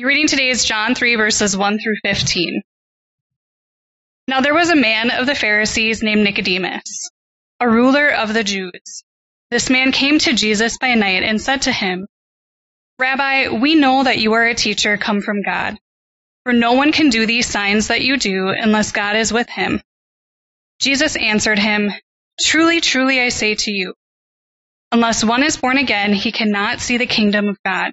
Your reading today is John 3, verses 1 through 15. Now there was a man of the Pharisees named Nicodemus, a ruler of the Jews. This man came to Jesus by night and said to him, Rabbi, we know that you are a teacher come from God, for no one can do these signs that you do unless God is with him. Jesus answered him, Truly, truly, I say to you, unless one is born again, he cannot see the kingdom of God.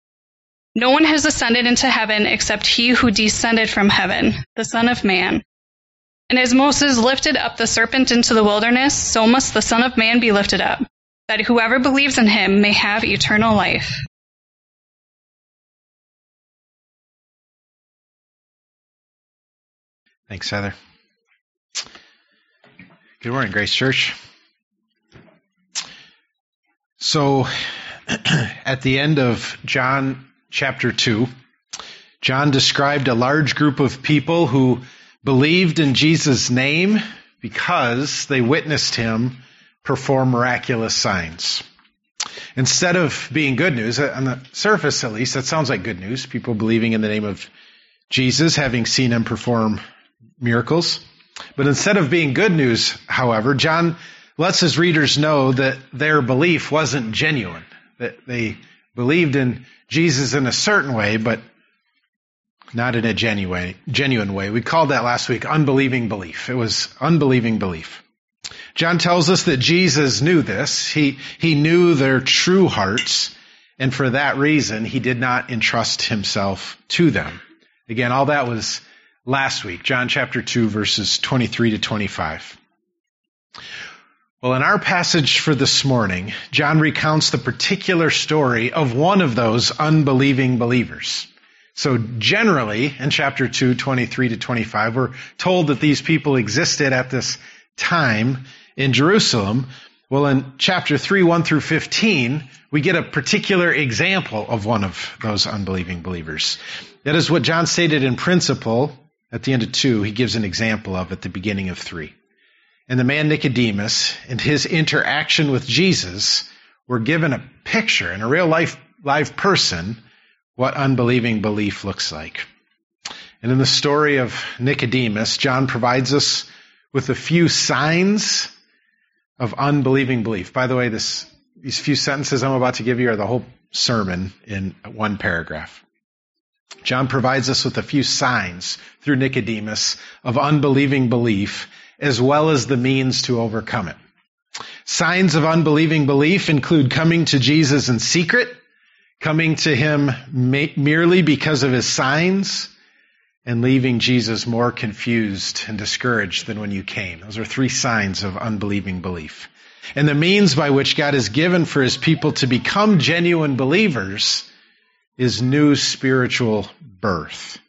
No one has ascended into heaven except he who descended from heaven, the Son of Man. And as Moses lifted up the serpent into the wilderness, so must the Son of Man be lifted up, that whoever believes in him may have eternal life. Thanks, Heather. Good morning, Grace Church. So, at the end of John chapter 2, John described a large group of people who believed in Jesus' name because they witnessed him perform miraculous signs. Instead of being good news, on the surface at least, that sounds like good news, people believing in the name of Jesus, having seen him perform miracles. But instead of being good news, however, John lets his readers know that their belief wasn't genuine, that they believed in Jesus in a certain way, but not in a genuine way. We called that last week unbelieving belief. It was unbelieving belief. John tells us that Jesus knew this. He knew their true hearts, and for that reason, he did not entrust himself to them. Again, all that was last week, John chapter 2, verses 23 to 25. Well, in our passage for this morning, John recounts the particular story of one of those unbelieving believers. So generally, in chapter 2, 23 to 25, we're told that these people existed at this time in Jerusalem. Well, in chapter 3, 1 through 15, we get a particular example of one of those unbelieving believers. That is what John stated in principle at the end of 2. He gives an example of at the beginning of 3. And the man Nicodemus and his interaction with Jesus were given a picture in a real life, live person, what unbelieving belief looks like. And in the story of Nicodemus, John provides us with a few signs of unbelieving belief. By the way, these few sentences I'm about to give you are the whole sermon in one paragraph. John provides us with a few signs through Nicodemus of unbelieving belief, as well as the means to overcome it. Signs of unbelieving belief include coming to Jesus in secret, coming to him merely because of his signs, and leaving Jesus more confused and discouraged than when you came. Those are three signs of unbelieving belief. And the means by which God has given for his people to become genuine believers is new spiritual birth.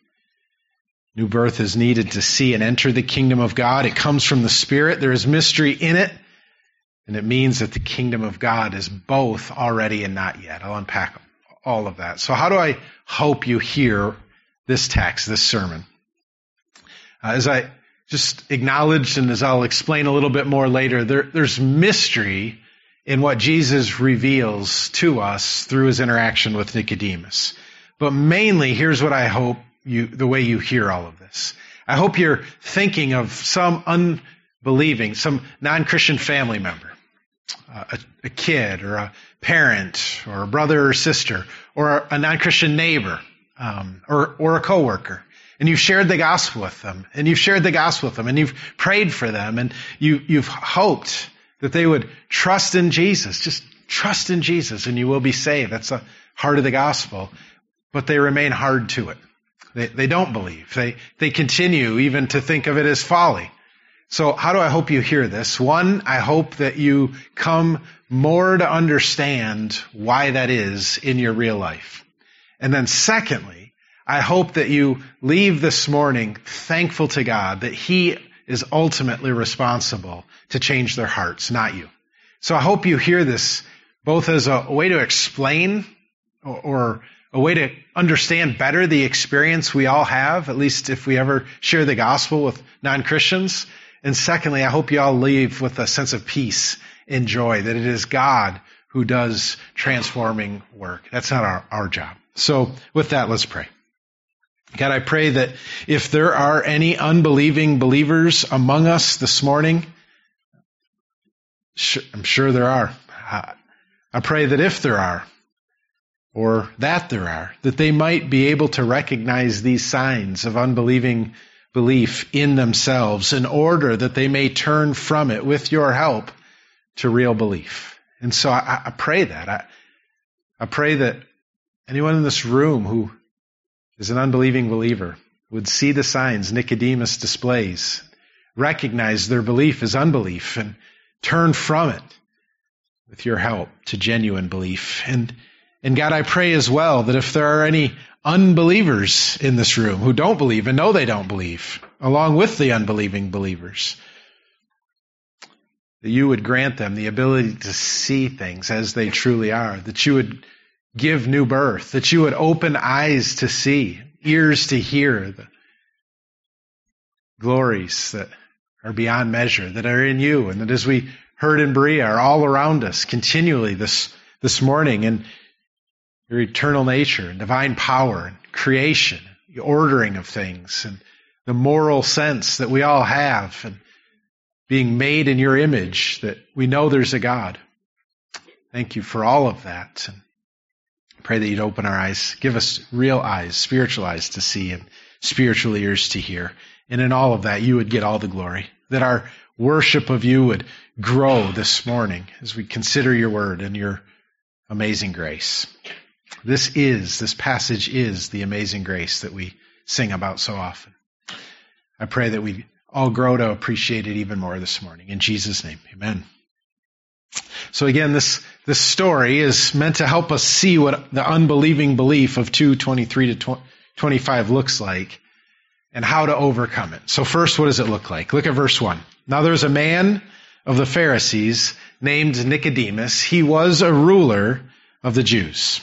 New birth is needed to see and enter the kingdom of God. It comes from the Spirit. There is mystery in it. And it means that the kingdom of God is both already and not yet. I'll unpack all of that. So how do I hope you hear this text, this sermon? As I just acknowledged, and as I'll explain a little bit more later, there's mystery in what Jesus reveals to us through his interaction with Nicodemus. But mainly, here's what I hope the way you hear all of this. I hope you're thinking of some unbelieving, some non-Christian family member. A kid or a parent or a brother or sister or a non-Christian neighbor or a coworker, and you've shared the gospel with them, and you've shared the gospel with them, and you've prayed for them, and you've hoped that they would trust in Jesus. Just trust in Jesus, and you will be saved. That's the heart of the gospel. But they remain hard to it. They don't believe. They continue even to think of it as folly. So how do I hope you hear this? One, I hope that you come more to understand why that is in your real life. And then secondly, I hope that you leave this morning thankful to God that He is ultimately responsible to change their hearts, not you. So I hope you hear this both as a way to explain or a way to understand better the experience we all have, at least if we ever share the gospel with non-Christians. And secondly, I hope you all leave with a sense of peace and joy that it is God who does transforming work. That's not our job. So with that, let's pray. God, I pray that if there are any unbelieving believers among us this morning, I'm sure there are. I pray that if there are, or that there are, that they might be able to recognize these signs of unbelieving belief in themselves in order that they may turn from it with your help to real belief. And so I pray that. I pray that anyone in this room who is an unbelieving believer would see the signs Nicodemus displays, recognize their belief as unbelief, and turn from it with your help to genuine belief. And God, I pray as well that if there are any unbelievers in this room who don't believe and know they don't believe, along with the unbelieving believers, that you would grant them the ability to see things as they truly are, that you would give new birth, that you would open eyes to see, ears to hear the glories that are beyond measure, that are in you, and that as we heard in Berea are all around us continually this morning, and your eternal nature and divine power and creation, the ordering of things and the moral sense that we all have and being made in your image that we know there's a God. Thank you for all of that. And I pray that you'd open our eyes, give us real eyes, spiritual eyes to see and spiritual ears to hear. And in all of that, you would get all the glory, that our worship of you would grow this morning as we consider your word and your amazing grace. This passage is the amazing grace that we sing about so often. I pray that we all grow to appreciate it even more this morning. In Jesus' name, amen. So again, this story is meant to help us see what the unbelieving belief of 2:23 to 25 looks like and how to overcome it. So first, what does it look like? Look at verse 1. Now there was a man of the Pharisees named Nicodemus. He was a ruler of the Jews.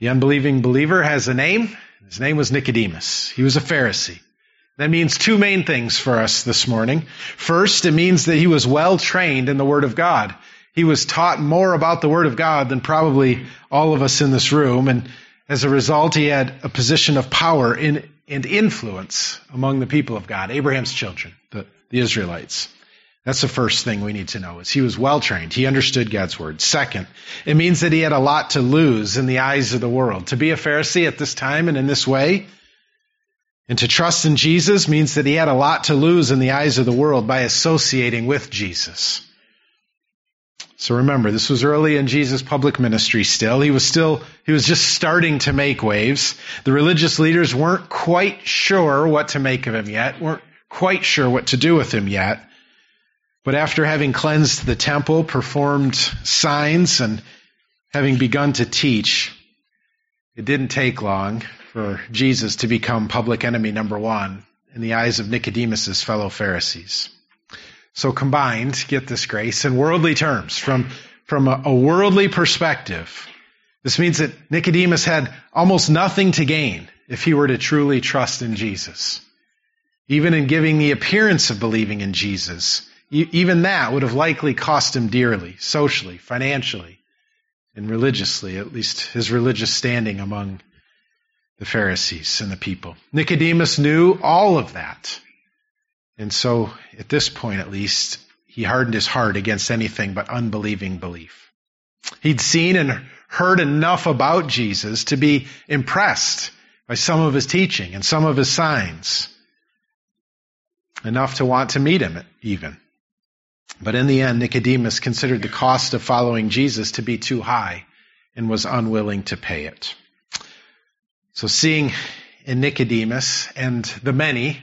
The unbelieving believer has a name. His name was Nicodemus. He was a Pharisee. That means two main things for us this morning. First, it means that he was well trained in the Word of God. He was taught more about the Word of God than probably all of us in this room. And as a result, he had a position of power and influence among the people of God, Abraham's children, the Israelites. That's the first thing we need to know, is he was well-trained. He understood God's word. Second, it means that he had a lot to lose in the eyes of the world. To be a Pharisee at this time and in this way, and to trust in Jesus means that he had a lot to lose in the eyes of the world by associating with Jesus. So remember, this was early in Jesus' public ministry still. He was just starting to make waves. The religious leaders weren't quite sure what to make of him yet, weren't quite sure what to do with him yet. But after having cleansed the temple, performed signs, and having begun to teach, it didn't take long for Jesus to become public enemy number one in the eyes of Nicodemus's fellow Pharisees. So combined, get this, Grace, in worldly terms, from a worldly perspective, this means that Nicodemus had almost nothing to gain if he were to truly trust in Jesus. Even in giving the appearance of believing in Jesus, even that would have likely cost him dearly, socially, financially, and religiously, at least his religious standing among the Pharisees and the people. Nicodemus knew all of that. And so, at this point at least, he hardened his heart against anything but unbelieving belief. He'd seen and heard enough about Jesus to be impressed by some of his teaching and some of his signs, enough to want to meet him even. But in the end, Nicodemus considered the cost of following Jesus to be too high and was unwilling to pay it. So seeing in Nicodemus and the many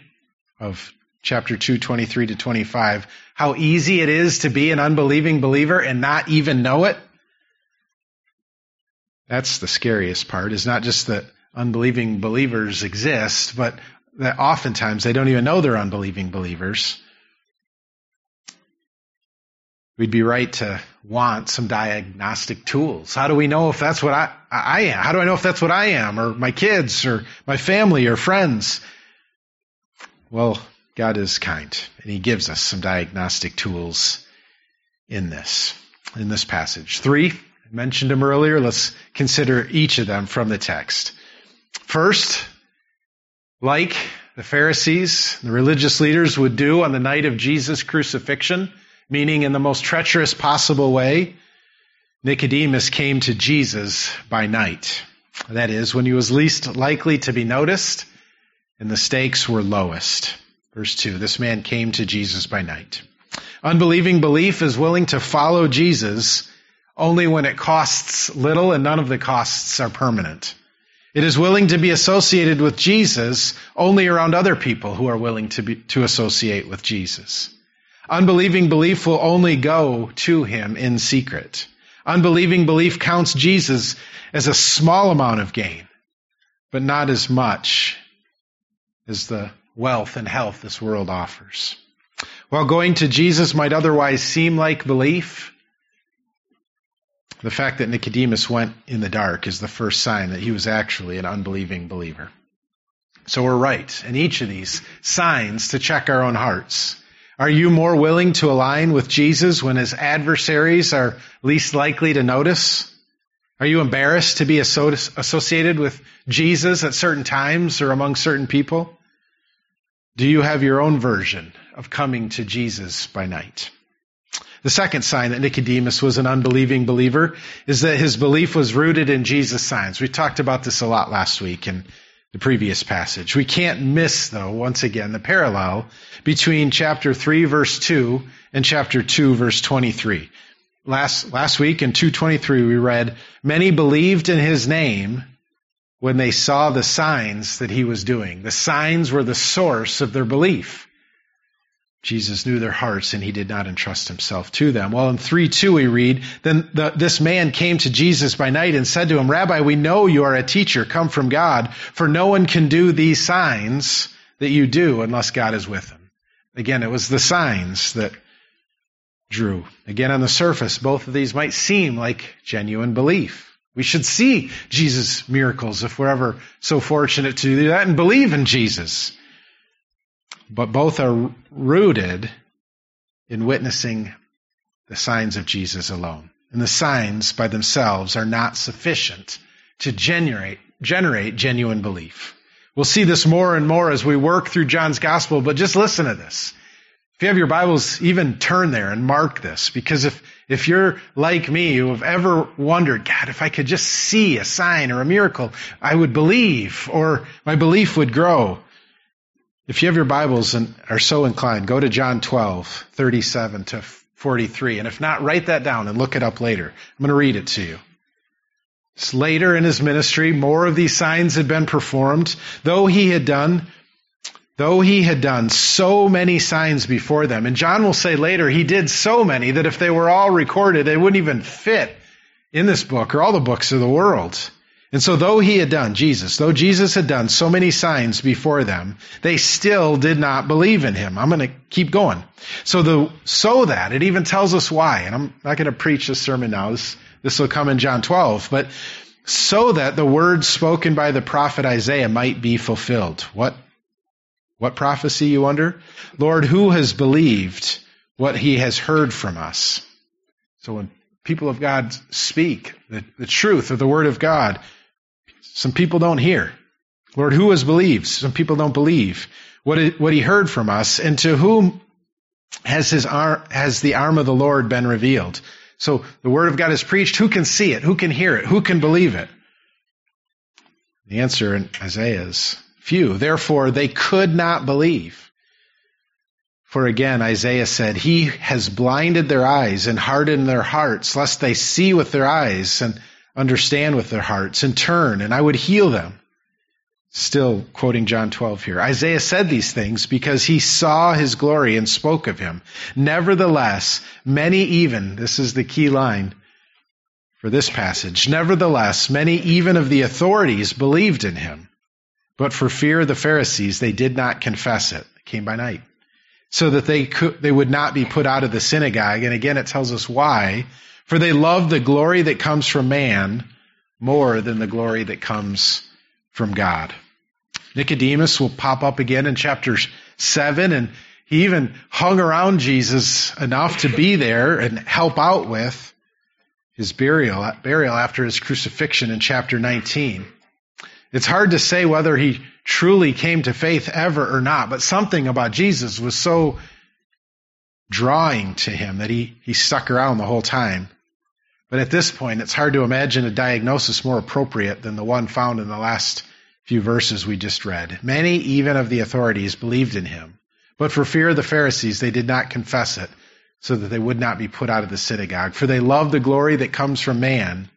of chapter 2, 23 to 25, how easy it is to be an unbelieving believer and not even know it, that's the scariest part, is not just that unbelieving believers exist, but that oftentimes they don't even know they're unbelieving believers. We'd be right to want some diagnostic tools. How do we know if that's what I am? How do I know if that's what I am, or my kids, or my family, or friends? Well, God is kind, and he gives us some diagnostic tools in this passage. 3, I mentioned them earlier. Let's consider each of them from the text. First, like the Pharisees, the religious leaders would do on the night of Jesus' crucifixion, meaning in the most treacherous possible way, Nicodemus came to Jesus by night. That is, when he was least likely to be noticed and the stakes were lowest. Verse 2, this man came to Jesus by night. Unbelieving belief is willing to follow Jesus only when it costs little and none of the costs are permanent. It is willing to be associated with Jesus only around other people who are willing to associate with Jesus. Unbelieving belief will only go to him in secret. Unbelieving belief counts Jesus as a small amount of gain, but not as much as the wealth and health this world offers. While going to Jesus might otherwise seem like belief, the fact that Nicodemus went in the dark is the first sign that he was actually an unbelieving believer. So we're right in each of these signs to check our own hearts. Are you more willing to align with Jesus when his adversaries are least likely to notice? Are you embarrassed to be associated with Jesus at certain times or among certain people? Do you have your own version of coming to Jesus by night? The second sign that Nicodemus was an unbelieving believer is that his belief was rooted in Jesus' signs. We talked about this a lot last week in the previous passage. We can't miss, though, once again, the parallel between chapter 3, verse 2, and chapter 2, verse 23. Last week in 2:23, we read, "Many believed in his name when they saw the signs that he was doing." The signs were the source of their belief. Jesus knew their hearts, and he did not entrust himself to them. Well, in 3:2 we read, "Then this man came to Jesus by night and said to him, 'Rabbi, we know you are a teacher come from God, for no one can do these signs that you do unless God is with him.'" Again, it was the signs that drew. Again, on the surface, both of these might seem like genuine belief. We should see Jesus' miracles if we're ever so fortunate to do that and believe in Jesus. But both are rooted in witnessing the signs of Jesus alone. And the signs by themselves are not sufficient to generate genuine belief. We'll see this more and more as we work through John's gospel, but just listen to this. If you have your Bibles, even turn there and mark this, because if you're like me, who have ever wondered, God, if I could just see a sign or a miracle, I would believe, or my belief would grow. If you have your Bibles and are so inclined, go to John 12, 37 to 43. And if not, write that down and look it up later. I'm going to read it to you. It's later in his ministry, more of these signs had been performed. Though he had done so many signs before them, and John will say later he did so many that if they were all recorded, they wouldn't even fit in this book or all the books of the world. And so though Jesus had done so many signs before them, they still did not believe in him. I'm going to keep going. So that it even tells us why, and I'm not going to preach this sermon now. This will come in John 12, but so that the words spoken by the prophet Isaiah might be fulfilled. What prophecy, you wonder? Lord, who has believed what he has heard from us? So when people of God speak the truth of the word of God, some people don't hear. Lord, who has believed? Some people don't believe what he heard from us, and to whom has the arm of the Lord been revealed? So the word of God is preached. Who can see it? Who can hear it? Who can believe it? The answer in Isaiah is few. Therefore, they could not believe. For again, Isaiah said, He has blinded their eyes and hardened their hearts, lest they see with their eyes and understand with their hearts and turn, and I would heal them. Still quoting John 12 here. Isaiah said these things because he saw his glory and spoke of him. Nevertheless, many even, this is the key line for this passage, nevertheless, many even of the authorities believed in him. But for fear of the Pharisees, they did not confess it. It came by night. So that they would not be put out of the synagogue. And again, it tells us why. For they love the glory that comes from man more than the glory that comes from God. Nicodemus will pop up again in chapter 7, and he even hung around Jesus enough to be there and help out with his burial after his crucifixion in chapter 19. It's hard to say whether he truly came to faith ever or not, but something about Jesus was so drawing to him that he stuck around the whole time. But at this point, it's hard to imagine a diagnosis more appropriate than the one found in the last few verses we just read. Many, even of the authorities, believed in him, but for fear of the Pharisees, they did not confess it, so that they would not be put out of the synagogue, for they love the glory that comes from man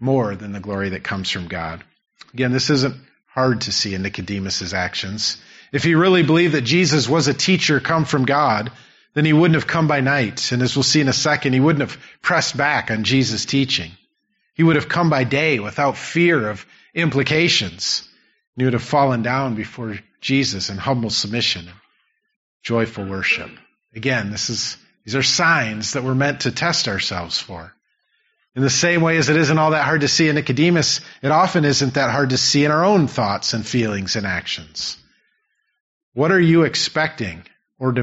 more than the glory that comes from God. Again, this isn't hard to see in Nicodemus's actions. If he really believed that Jesus was a teacher come from God, then he wouldn't have come by night. And as we'll see in a second, he wouldn't have pressed back on Jesus' teaching. He would have come by day without fear of implications. And he would have fallen down before Jesus in humble submission, joyful worship. Again, these are signs that we're meant to test ourselves for. In the same way as it isn't all that hard to see in Nicodemus, it often isn't that hard to see in our own thoughts and feelings and actions. What are you expecting from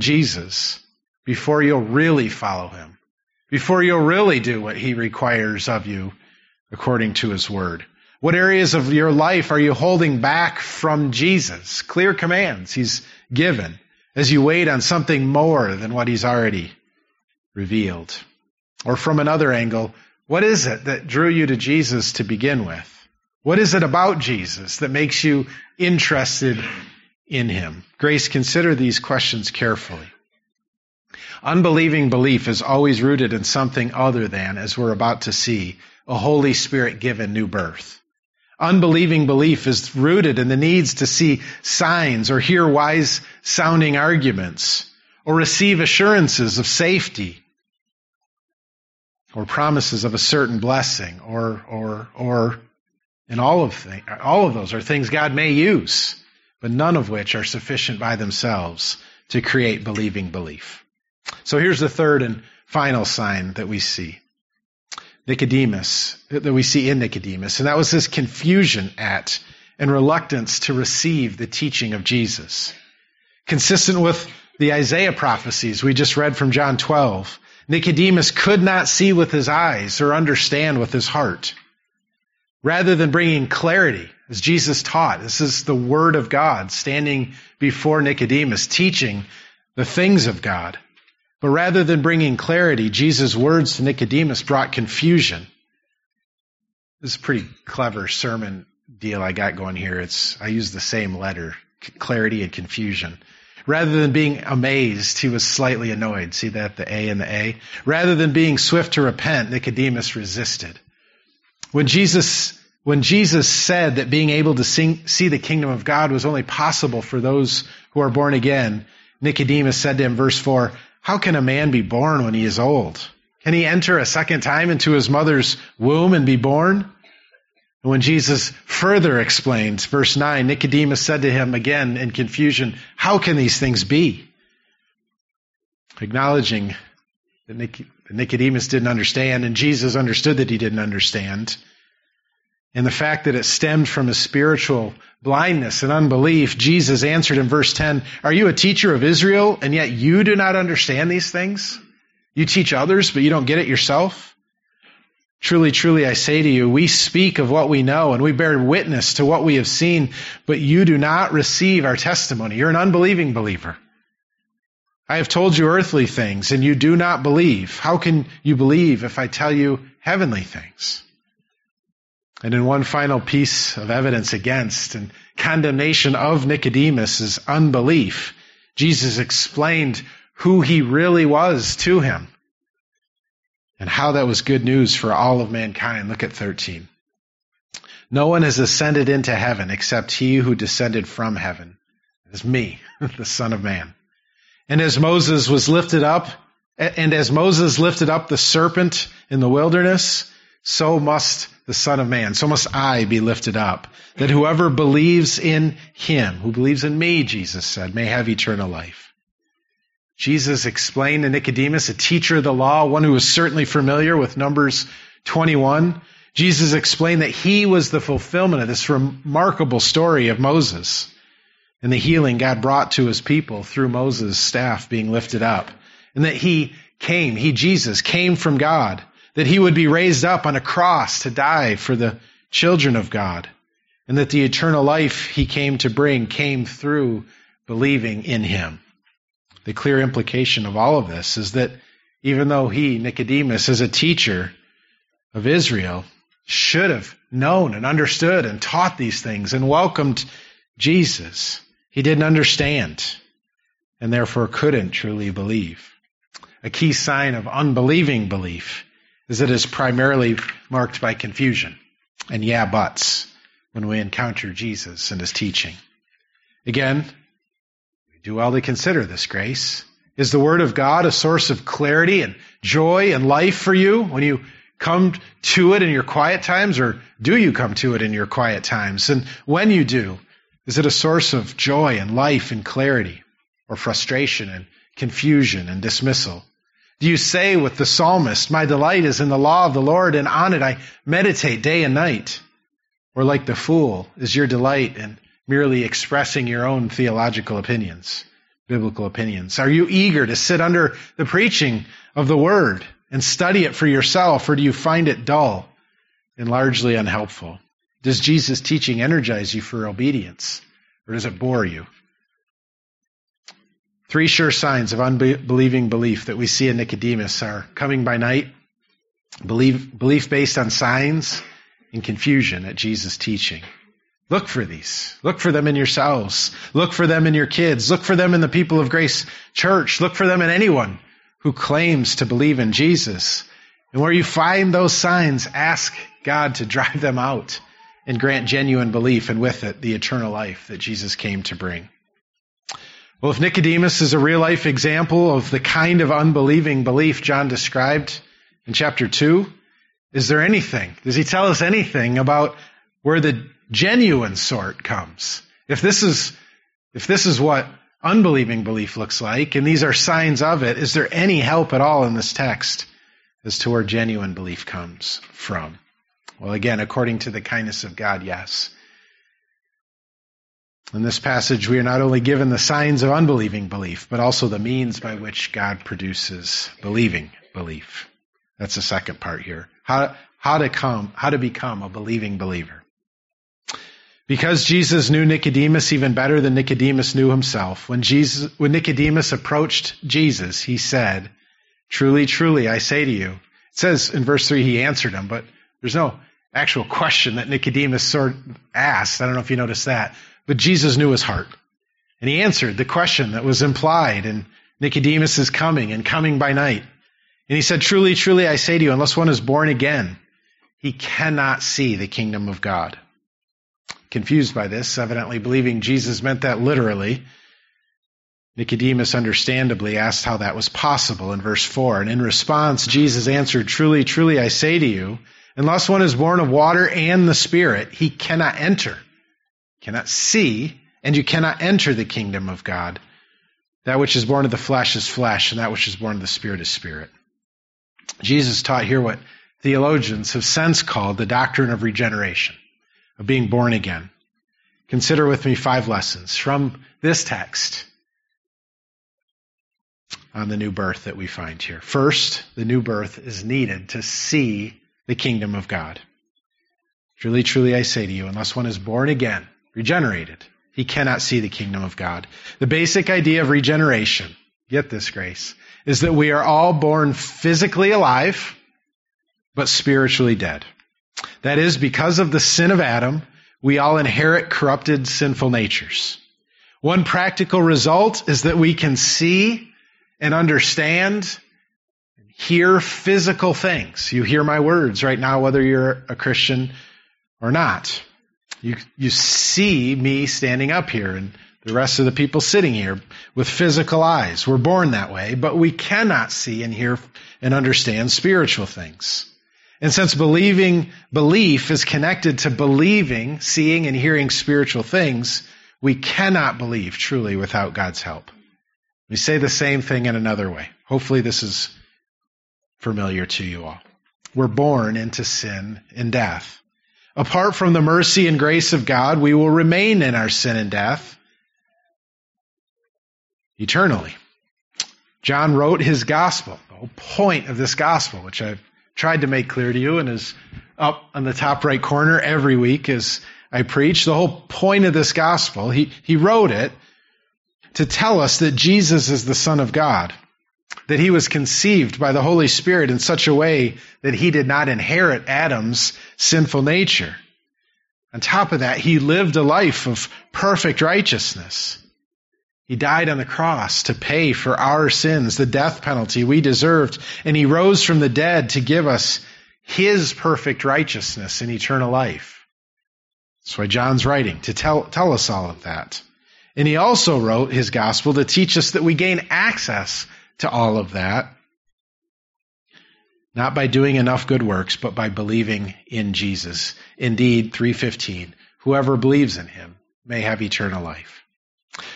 Jesus before you'll really follow him, before you'll really do what he requires of you according to his word? What areas of your life are you holding back from Jesus? Clear commands he's given as you wait on something more than what he's already revealed. Or from another angle, what is it that drew you to Jesus to begin with? What is it about Jesus that makes you interested in him? Grace, consider these questions carefully. Unbelieving belief is always rooted in something other than, as we're about to see, a Holy Spirit-given new birth. Unbelieving belief is rooted in the needs to see signs or hear wise-sounding arguments, or receive assurances of safety, or promises of a certain blessing, or, and all of those are things God may use, but none of which are sufficient by themselves to create believing belief. So here's the third and final sign that we see. Nicodemus, and that was his confusion at and reluctance to receive the teaching of Jesus. Consistent with the Isaiah prophecies we just read from John 12, Nicodemus could not see with his eyes or understand with his heart. Rather than bringing clarity, as Jesus taught, this is the Word of God standing before Nicodemus, teaching the things of God. But rather than bringing clarity, Jesus' words to Nicodemus brought confusion. This is a pretty clever sermon deal I got going here. I use the same letter, clarity and confusion. Rather than being amazed, he was slightly annoyed. See that, the A and the A? Rather than being swift to repent, Nicodemus resisted. When Jesus said that being able to see the kingdom of God was only possible for those who are born again, Nicodemus said to him, verse 4, "How can a man be born when he is old? Can he enter a second time into his mother's womb and be born?" When Jesus further explained, verse 9, Nicodemus said to him again in confusion, "How can these things be?" Acknowledging that Nicodemus didn't understand, and Jesus understood that he didn't understand, and the fact that it stemmed from his spiritual blindness and unbelief, Jesus answered in verse 10, "Are you a teacher of Israel, and yet you do not understand these things? You teach others, but you don't get it yourself? Truly, truly, I say to you, we speak of what we know, and we bear witness to what we have seen, but you do not receive our testimony. You're an unbelieving believer. I have told you earthly things, and you do not believe. How can you believe if I tell you heavenly things?" And in one final piece of evidence against and condemnation of Nicodemus's unbelief, Jesus explained who he really was to him and how that was good news for all of mankind. Look at 13. No one has ascended into heaven except he who descended from heaven. It's me, the Son of Man. And as Moses lifted up the serpent in the wilderness, so must the Son of Man, so must I be lifted up, that whoever believes in him, who believes in me, Jesus said, may have eternal life. Jesus explained to Nicodemus, a teacher of the law, one who was certainly familiar with Numbers 21, Jesus explained that he was the fulfillment of this remarkable story of Moses and the healing God brought to his people through Moses' staff being lifted up, and that Jesus came from God, that he would be raised up on a cross to die for the children of God, and that the eternal life he came to bring came through believing in him. The clear implication of all of this is that even though he, Nicodemus, as a teacher of Israel, should have known and understood and taught these things and welcomed Jesus, he didn't understand and therefore couldn't truly believe. A key sign of unbelieving belief is that it's primarily marked by confusion and buts when we encounter Jesus and his teaching. Again, we do well to consider this, Grace. Is the Word of God a source of clarity and joy and life for you when you come to it in your quiet times, or do you come to it in your quiet times? And when you do, is it a source of joy and life and clarity, or frustration and confusion and dismissal? Do you say with the psalmist, "My delight is in the law of the Lord, and on it I meditate day and night"? Or like the fool, is your delight in merely expressing your own theological opinions, biblical opinions? Are you eager to sit under the preaching of the Word and study it for yourself, or do you find it dull and largely unhelpful? Does Jesus' teaching energize you for obedience, or does it bore you? Three sure signs of unbelieving belief that we see in Nicodemus are coming by night, belief based on signs, and confusion at Jesus' teaching. Look for these. Look for them in yourselves. Look for them in your kids. Look for them in the people of Grace Church. Look for them in anyone who claims to believe in Jesus. And where you find those signs, ask God to drive them out and grant genuine belief, and with it, the eternal life that Jesus came to bring. Well, if Nicodemus is a real-life example of the kind of unbelieving belief John described in chapter 2, is there anything? Does he tell us anything about where the genuine sort comes? If this is what unbelieving belief looks like, and these are signs of it, is there any help at all in this text as to where genuine belief comes from? Well, again, according to the kindness of God, yes. In this passage, we are not only given the signs of unbelieving belief, but also the means by which God produces believing belief. That's the second part here. How to become a believing believer. Because Jesus knew Nicodemus even better than Nicodemus knew himself, when Nicodemus approached Jesus, he said, "Truly, truly, I say to you." It says in verse 3, he answered him, but there's no actual question that Nicodemus sort of asked. I don't know if you noticed that. But Jesus knew his heart, and he answered the question that was implied in Nicodemus's coming and coming by night. And he said, "Truly, truly, I say to you, unless one is born again, he cannot see the kingdom of God." Confused by this, evidently believing Jesus meant that literally, Nicodemus understandably asked how that was possible in verse 4. And in response, Jesus answered, "Truly, truly, I say to you, unless one is born of water and the Spirit, he cannot enter." Cannot see, and you cannot enter the kingdom of God. That which is born of the flesh is flesh, and that which is born of the Spirit is spirit. Jesus taught here what theologians have since called the doctrine of regeneration, of being born again. Consider with me 5 lessons from this text on the new birth that we find here. First, the new birth is needed to see the kingdom of God. "Truly, truly, I say to you, unless one is born again," regenerated, he cannot see the kingdom of God. The basic idea of regeneration, get this, Grace, is that we are all born physically alive, but spiritually dead. That is, because of the sin of Adam, we all inherit corrupted, sinful natures. One practical result is that we can see and understand and hear physical things. You hear my words right now, whether you're a Christian or not. You see me standing up here and the rest of the people sitting here with physical eyes. We're born that way, but we cannot see and hear and understand spiritual things. And since belief is connected to believing, seeing, and hearing spiritual things, we cannot believe truly without God's help. We say the same thing in another way. Hopefully this is familiar to you all. We're born into sin and death. Apart from the mercy and grace of God, we will remain in our sin and death eternally. John wrote his gospel. The whole point of this gospel, which I've tried to make clear to you and is up on the top right corner every week as I preach. The whole point of this gospel, he wrote it to tell us that Jesus is the Son of God, that he was conceived by the Holy Spirit in such a way that he did not inherit Adam's sinful nature. On top of that, he lived a life of perfect righteousness. He died on the cross to pay for our sins, the death penalty we deserved, and he rose from the dead to give us his perfect righteousness and eternal life. That's why John's writing, to tell us all of that. And he also wrote his gospel to teach us that we gain access to all of that, not by doing enough good works, but by believing in Jesus. Indeed, 3:15, whoever believes in him may have eternal life.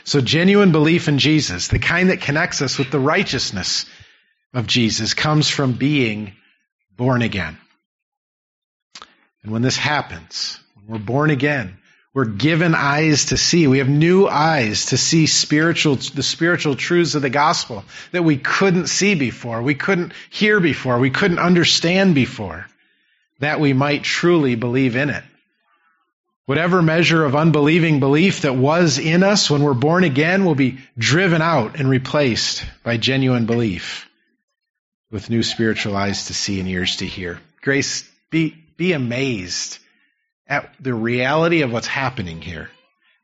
So genuine belief in Jesus, the kind that connects us with the righteousness of Jesus, comes from being born again. And when this happens, when we're born again, we're given eyes to see. We have new eyes to see the spiritual truths of the gospel that we couldn't see before, we couldn't hear before, we couldn't understand before, that we might truly believe in it. Whatever measure of unbelieving belief that was in us when we're born again will be driven out and replaced by genuine belief with new spiritual eyes to see and ears to hear. Grace, be amazed at the reality of what's happening here.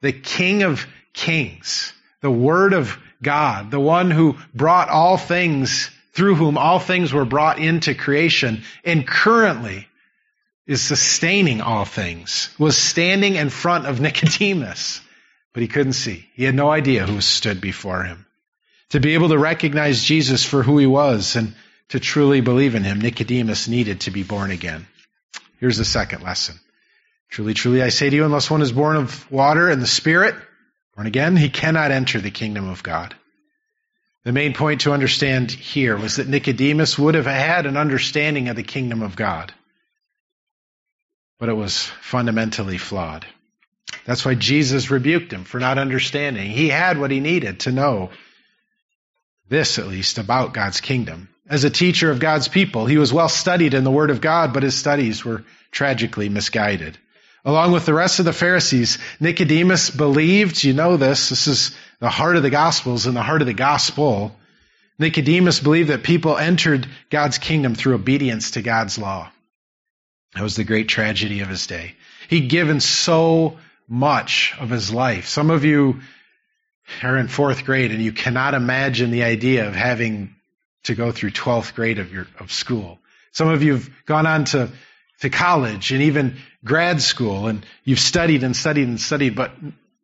The King of Kings, the Word of God, the one who brought all things, through whom all things were brought into creation, and currently is sustaining all things, was standing in front of Nicodemus, but he couldn't see. He had no idea who stood before him. To be able to recognize Jesus for who he was and to truly believe in him, Nicodemus needed to be born again. Here's the second lesson. Truly, truly, I say to you, unless one is born of water and the Spirit, born again, he cannot enter the kingdom of God. The main point to understand here was that Nicodemus would have had an understanding of the kingdom of God, but it was fundamentally flawed. That's why Jesus rebuked him for not understanding. He had what he needed to know this, at least, about God's kingdom. As a teacher of God's people, he was well studied in the Word of God, but his studies were tragically misguided. Along with the rest of the Pharisees, Nicodemus believed, you know this is the heart of the Gospels and the heart of the gospel. Nicodemus believed that people entered God's kingdom through obedience to God's law. That was the great tragedy of his day. He'd given so much of his life. Some of you are in 4th grade and you cannot imagine the idea of having to go through 12th grade of school. Some of you have gone on to college and even grad school, and you've studied and studied and studied, but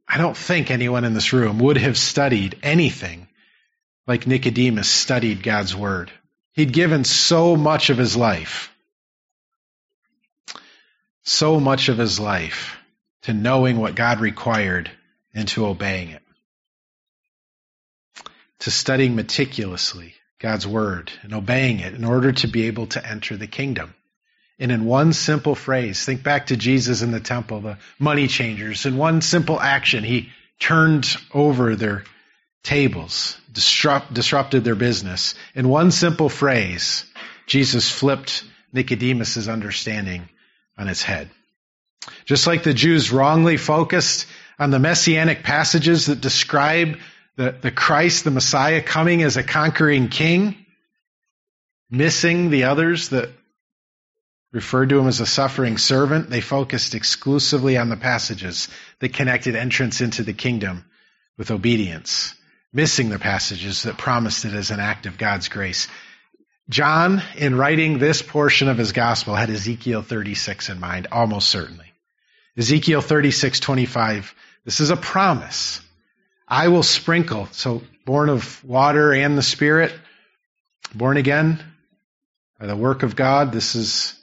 I don't think anyone in this room would have studied anything like Nicodemus studied God's Word. He'd given so much of his life. So much of his life to knowing what God required and to obeying it, to studying meticulously God's Word and obeying it in order to be able to enter the kingdom. And in one simple phrase, think back to Jesus in the temple, the money changers. In one simple action, he turned over their tables, disrupted their business. In one simple phrase, Jesus flipped Nicodemus's understanding on its head. Just like the Jews wrongly focused on the messianic passages that describe the Christ, the Messiah, coming as a conquering king, missing the others that referred to him as a suffering servant, they focused exclusively on the passages that connected entrance into the kingdom with obedience, missing the passages that promised it as an act of God's grace. John, in writing this portion of his gospel, had Ezekiel 36 in mind, almost certainly. Ezekiel 36:25, this is a promise. I will sprinkle, so born of water and the Spirit, born again by the work of God, this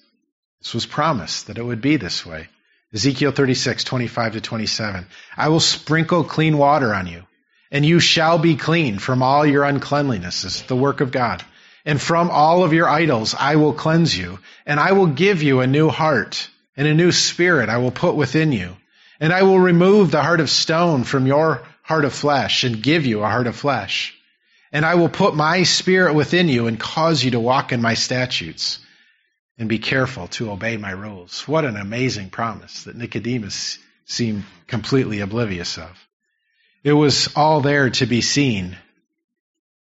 was promised that it would be this way. Ezekiel 36:25-27, I will sprinkle clean water on you, and you shall be clean from all your uncleanlinesses, the work of God. And from all of your idols I will cleanse you, and I will give you a new heart, and a new spirit I will put within you. And I will remove the heart of stone from your heart of flesh, and give you a heart of flesh. And I will put my spirit within you, and cause you to walk in my statutes, and be careful to obey my rules. What an amazing promise that Nicodemus seemed completely oblivious of. It was all there to be seen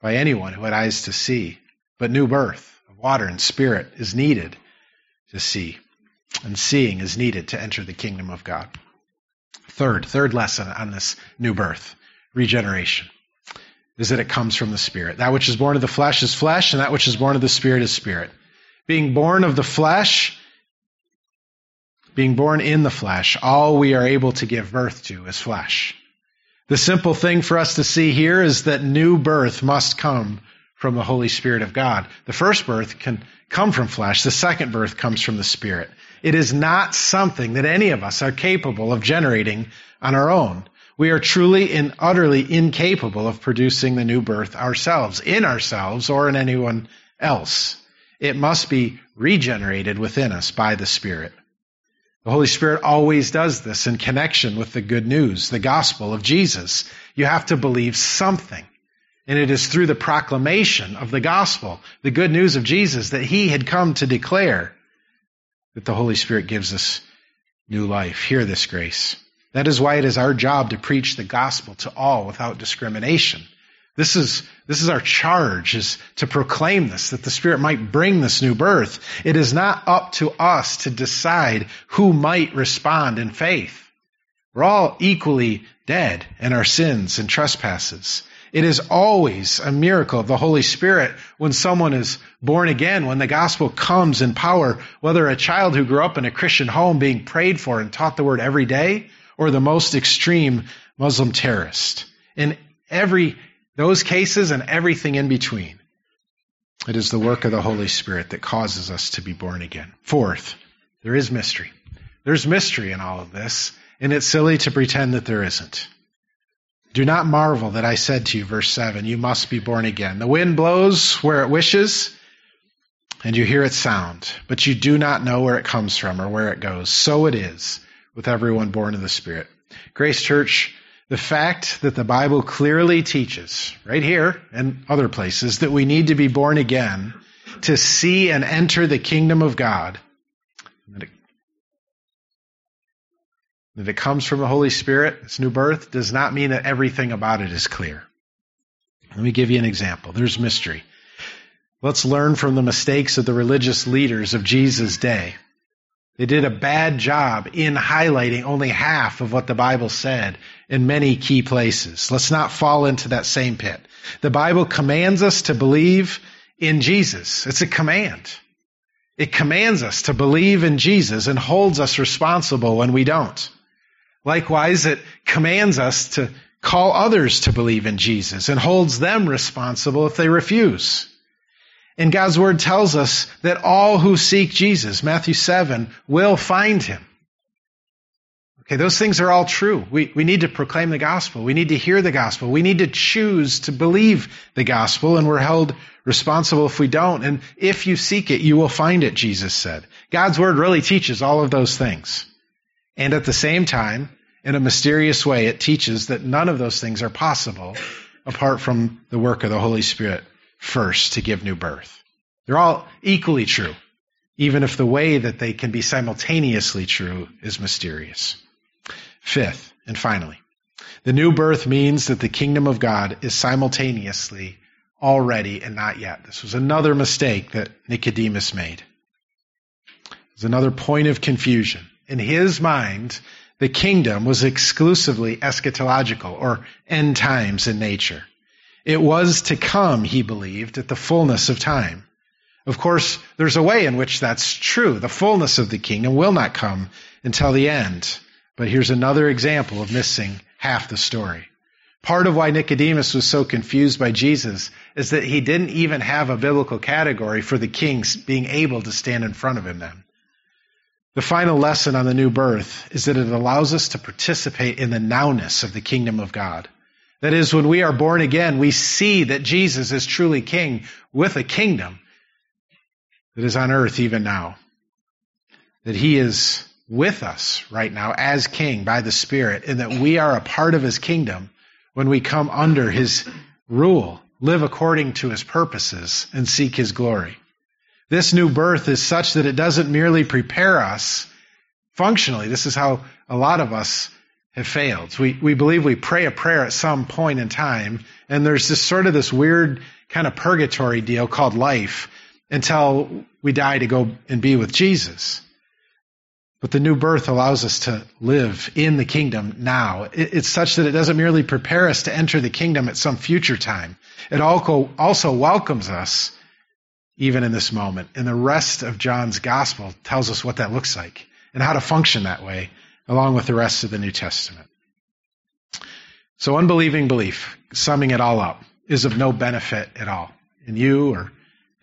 by anyone who had eyes to see. But new birth of water and spirit is needed to see, and seeing is needed to enter the kingdom of God. Third lesson on this new birth, regeneration, is that it comes from the Spirit. That which is born of the flesh is flesh, and that which is born of the Spirit is spirit. Being born of the flesh, being born in the flesh, all we are able to give birth to is flesh. The simple thing for us to see here is that new birth must come from the Holy Spirit of God. The first birth can come from flesh. The second birth comes from the Spirit. It is not something that any of us are capable of generating on our own. We are truly and utterly incapable of producing the new birth ourselves, in ourselves or in anyone else. It must be regenerated within us by the Spirit. The Holy Spirit always does this in connection with the good news, the gospel of Jesus. You have to believe something. And it is through the proclamation of the gospel, the good news of Jesus, that he had come to declare, that the Holy Spirit gives us new life. Hear this, Grace. That is why it is our job to preach the gospel to all without discrimination. This is our charge, is to proclaim this, that the Spirit might bring this new birth. It is not up to us to decide who might respond in faith. We're all equally dead in our sins and trespasses. It is always a miracle of the Holy Spirit when someone is born again, when the gospel comes in power, whether a child who grew up in a Christian home being prayed for and taught the word every day, or the most extreme Muslim terrorist. In those cases and everything in between, it is the work of the Holy Spirit that causes us to be born again. Fourth, there is mystery. There's mystery in all of this, and it's silly to pretend that there isn't. Do not marvel that I said to you, verse 7, you must be born again. The wind blows where it wishes, and you hear its sound, but you do not know where it comes from or where it goes. So it is with everyone born of the Spirit. Grace Church, the fact that the Bible clearly teaches, right here and other places, that we need to be born again to see and enter the kingdom of God, that it comes from the Holy Spirit, it's new birth, does not mean that everything about it is clear. Let me give you an example. There's mystery. Let's learn from the mistakes of the religious leaders of Jesus' day. They did a bad job in highlighting only half of what the Bible said in many key places. Let's not fall into that same pit. The Bible commands us to believe in Jesus. It's a command. It commands us to believe in Jesus and holds us responsible when we don't. Likewise, it commands us to call others to believe in Jesus and holds them responsible if they refuse. And God's word tells us that all who seek Jesus, Matthew 7, will find him. Okay, those things are all true. We need to proclaim the gospel. We need to hear the gospel. We need to choose to believe the gospel, and we're held responsible if we don't. And if you seek it, you will find it, Jesus said. God's word really teaches all of those things. And at the same time, in a mysterious way, it teaches that none of those things are possible apart from the work of the Holy Spirit first to give new birth. They're all equally true, even if the way that they can be simultaneously true is mysterious. Fifth, and finally, the new birth means that the kingdom of God is simultaneously already and not yet. This was another mistake that Nicodemus made. It's another point of confusion. In his mind, the kingdom was exclusively eschatological or end times in nature. It was to come, he believed, at the fullness of time. Of course, there's a way in which that's true. The fullness of the kingdom will not come until the end. But here's another example of missing half the story. Part of why Nicodemus was so confused by Jesus is that he didn't even have a biblical category for the king being able to stand in front of him then. The final lesson on the new birth is that it allows us to participate in the nowness of the kingdom of God. That is, when we are born again, we see that Jesus is truly king with a kingdom that is on earth even now. That he is with us right now as king by the Spirit, and that we are a part of his kingdom when we come under his rule, live according to his purposes, and seek his glory. This new birth is such that it doesn't merely prepare us functionally. This is how a lot of us have failed. We believe we pray a prayer at some point in time, and there's this sort of this weird kind of purgatory deal called life until we die to go and be with Jesus. But the new birth allows us to live in the kingdom now. It's such that it doesn't merely prepare us to enter the kingdom at some future time. It also welcomes us even in this moment. And the rest of John's gospel tells us what that looks like and how to function that way, along with the rest of the New Testament. So unbelieving belief, summing it all up, is of no benefit at all in you or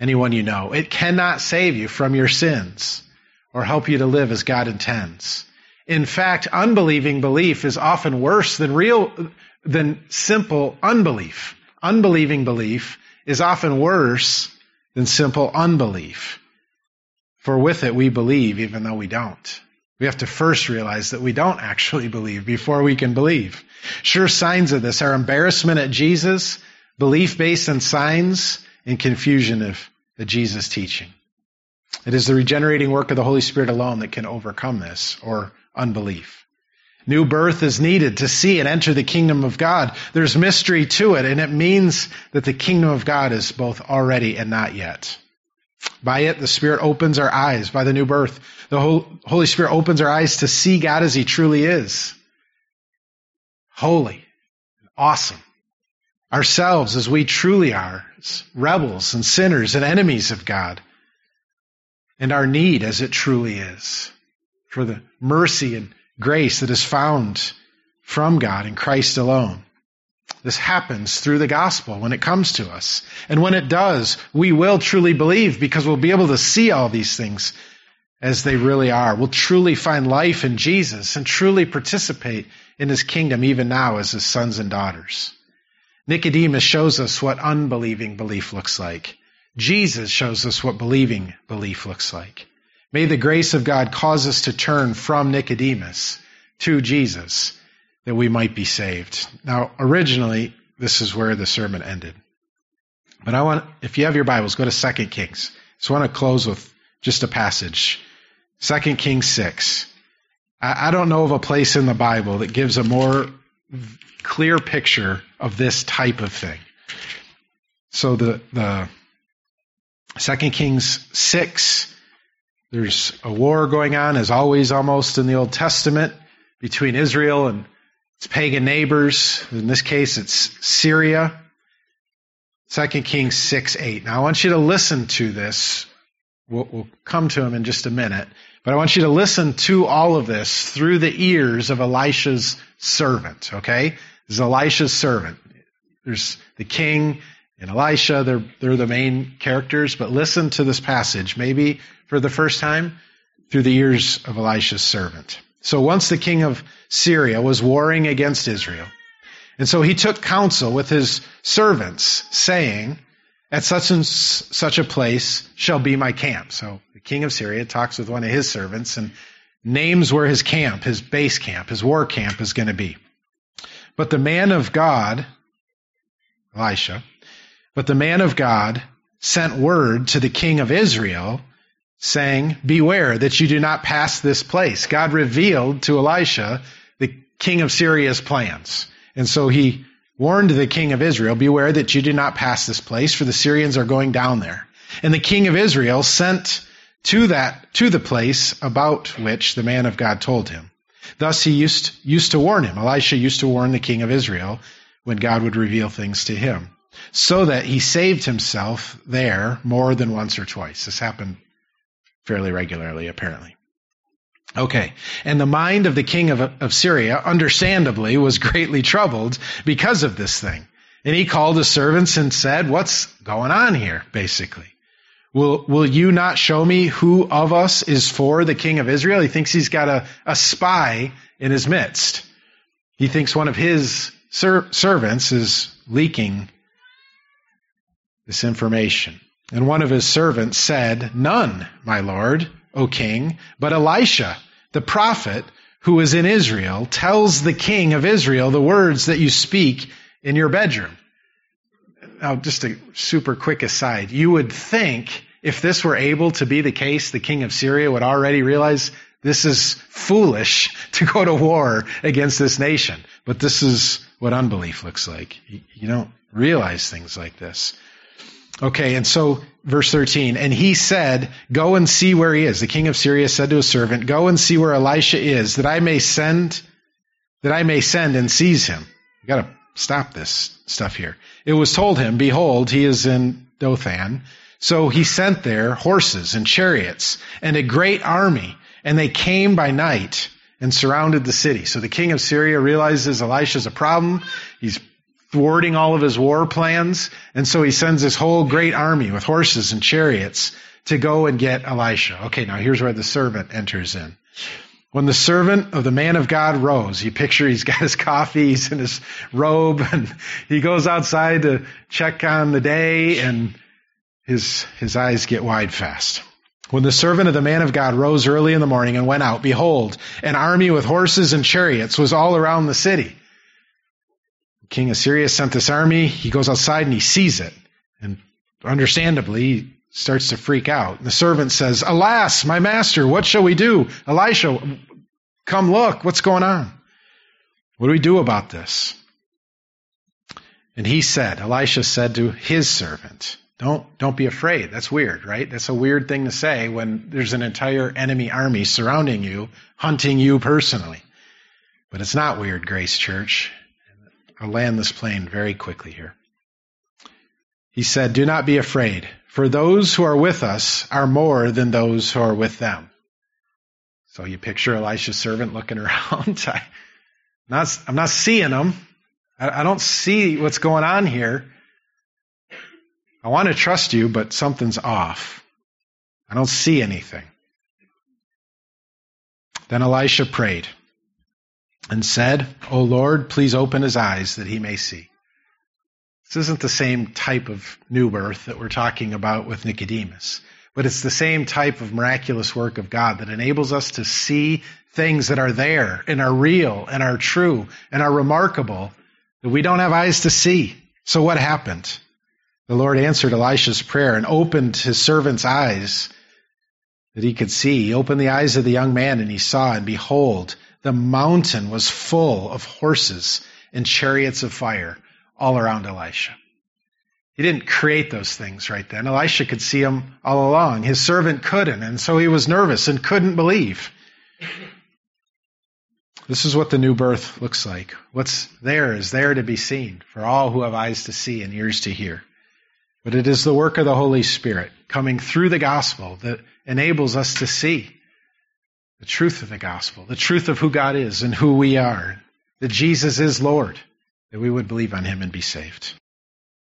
anyone you know. It cannot save you from your sins or help you to live as God intends. In fact, unbelieving belief is often worse than simple unbelief. Unbelieving belief is often worse than simple unbelief. For with it, we believe even though we don't. We have to first realize that we don't actually believe before we can believe. Sure signs of this are embarrassment at Jesus, belief based on signs, and confusion of the Jesus teaching. It is the regenerating work of the Holy Spirit alone that can overcome this, or unbelief. New birth is needed to see and enter the kingdom of God. There's mystery to it, and it means that the kingdom of God is both already and not yet. By it, the Spirit opens our eyes. By the new birth, the Holy Spirit opens our eyes to see God as he truly is. Holy, awesome. Ourselves as we truly are, as rebels and sinners and enemies of God. And our need as it truly is for the mercy and grace that is found from God in Christ alone. This happens through the gospel when it comes to us. And when it does, we will truly believe because we'll be able to see all these things as they really are. We'll truly find life in Jesus and truly participate in his kingdom even now as his sons and daughters. Nicodemus shows us what unbelieving belief looks like. Jesus shows us what believing belief looks like. May the grace of God cause us to turn from Nicodemus to Jesus, that we might be saved. Now, originally, this is where the sermon ended. But if you have your Bibles, go to 2 Kings. So I want to close with just a passage. 2 Kings 6. I don't know of a place in the Bible that gives a more clear picture of this type of thing. So the 2 Kings 6, there's a war going on, as always almost in the Old Testament, between Israel and its pagan neighbors. In this case, it's Syria. 2 Kings 6:8. Now, I want you to listen to this. We'll come to him in just a minute. But I want you to listen to all of this through the ears of Elisha's servant, okay? This is Elisha's servant. There's the king and Elisha, they're the main characters, but listen to this passage, maybe for the first time, through the ears of Elisha's servant. So once the king of Syria was warring against Israel, and so he took counsel with his servants, saying, at such and such a place shall be my camp. So the king of Syria talks with one of his servants and names where his camp, his base camp, his war camp is going to be. But the man of God, Elisha, but the man of God sent word to the king of Israel, saying, beware that you do not pass this place. God revealed to Elisha the king of Syria's plans. And so he warned the king of Israel, beware that you do not pass this place, for the Syrians are going down there. And the king of Israel sent to the place about which the man of God told him. Thus he used to warn him. Elisha used to warn the king of Israel when God would reveal things to him, so that he saved himself there more than once or twice. This happened fairly regularly, apparently. Okay, and the mind of the king of Syria, understandably, was greatly troubled because of this thing. And he called his servants and said, what's going on here, basically? Will you not show me who of us is for the king of Israel? He thinks he's got a spy in his midst. He thinks one of his servants is leaking this information. And one of his servants said, none, my lord, O king, but Elisha, the prophet who is in Israel, tells the king of Israel the words that you speak in your bedroom. Now, just a super quick aside, you would think if this were able to be the case, the king of Syria would already realize this is foolish to go to war against this nation. But this is what unbelief looks like. You don't realize things like this. Okay, and so verse 13, and he said, go and see where he is. The king of Syria said to his servant, go and see where Elisha is, that I may send and seize him. You got to stop this stuff here. It was told him, behold, he is in Dothan. So he sent there horses and chariots and a great army, and they came by night and surrounded the city. So the king of Syria realizes Elisha's a problem. He's thwarting all of his war plans, and so he sends this whole great army with horses and chariots to go and get Elisha. Okay, now here's where the servant enters in. When the servant of the man of God rose, you picture he's got his coffee, he's in his robe, and he goes outside to check on the day, and his eyes get wide fast. When the servant of the man of God rose early in the morning and went out, behold, an army with horses and chariots was all around the city. The king of Syria sent this army. He goes outside and he sees it, and understandably, starts to freak out. And the servant says, alas, my master, what shall we do? Elisha, come look, what's going on? What do we do about this? And Elisha said to his servant, don't be afraid. That's weird, right? That's a weird thing to say when there's an entire enemy army surrounding you, hunting you personally. But it's not weird, Grace Church. I'll land this plane very quickly here. He said, do not be afraid, for those who are with us are more than those who are with them. So you picture Elisha's servant looking around. I'm not seeing them. I don't see what's going on here. I want to trust you, but something's off. I don't see anything. Then Elisha prayed and said, O Lord, please open his eyes that he may see. This isn't the same type of new birth that we're talking about with Nicodemus, but it's the same type of miraculous work of God that enables us to see things that are there and are real and are true and are remarkable that we don't have eyes to see. So what happened? The Lord answered Elisha's prayer and opened his servant's eyes that he could see. He opened the eyes of the young man, and he saw, and behold, the mountain was full of horses and chariots of fire all around Elisha. He didn't create those things right then. Elisha could see them all along. His servant couldn't, and so he was nervous and couldn't believe. This is what the new birth looks like. What's there is there to be seen for all who have eyes to see and ears to hear. But it is the work of the Holy Spirit coming through the gospel that enables us to see the truth of the gospel, the truth of who God is and who we are, that Jesus is Lord, that we would believe on him and be saved.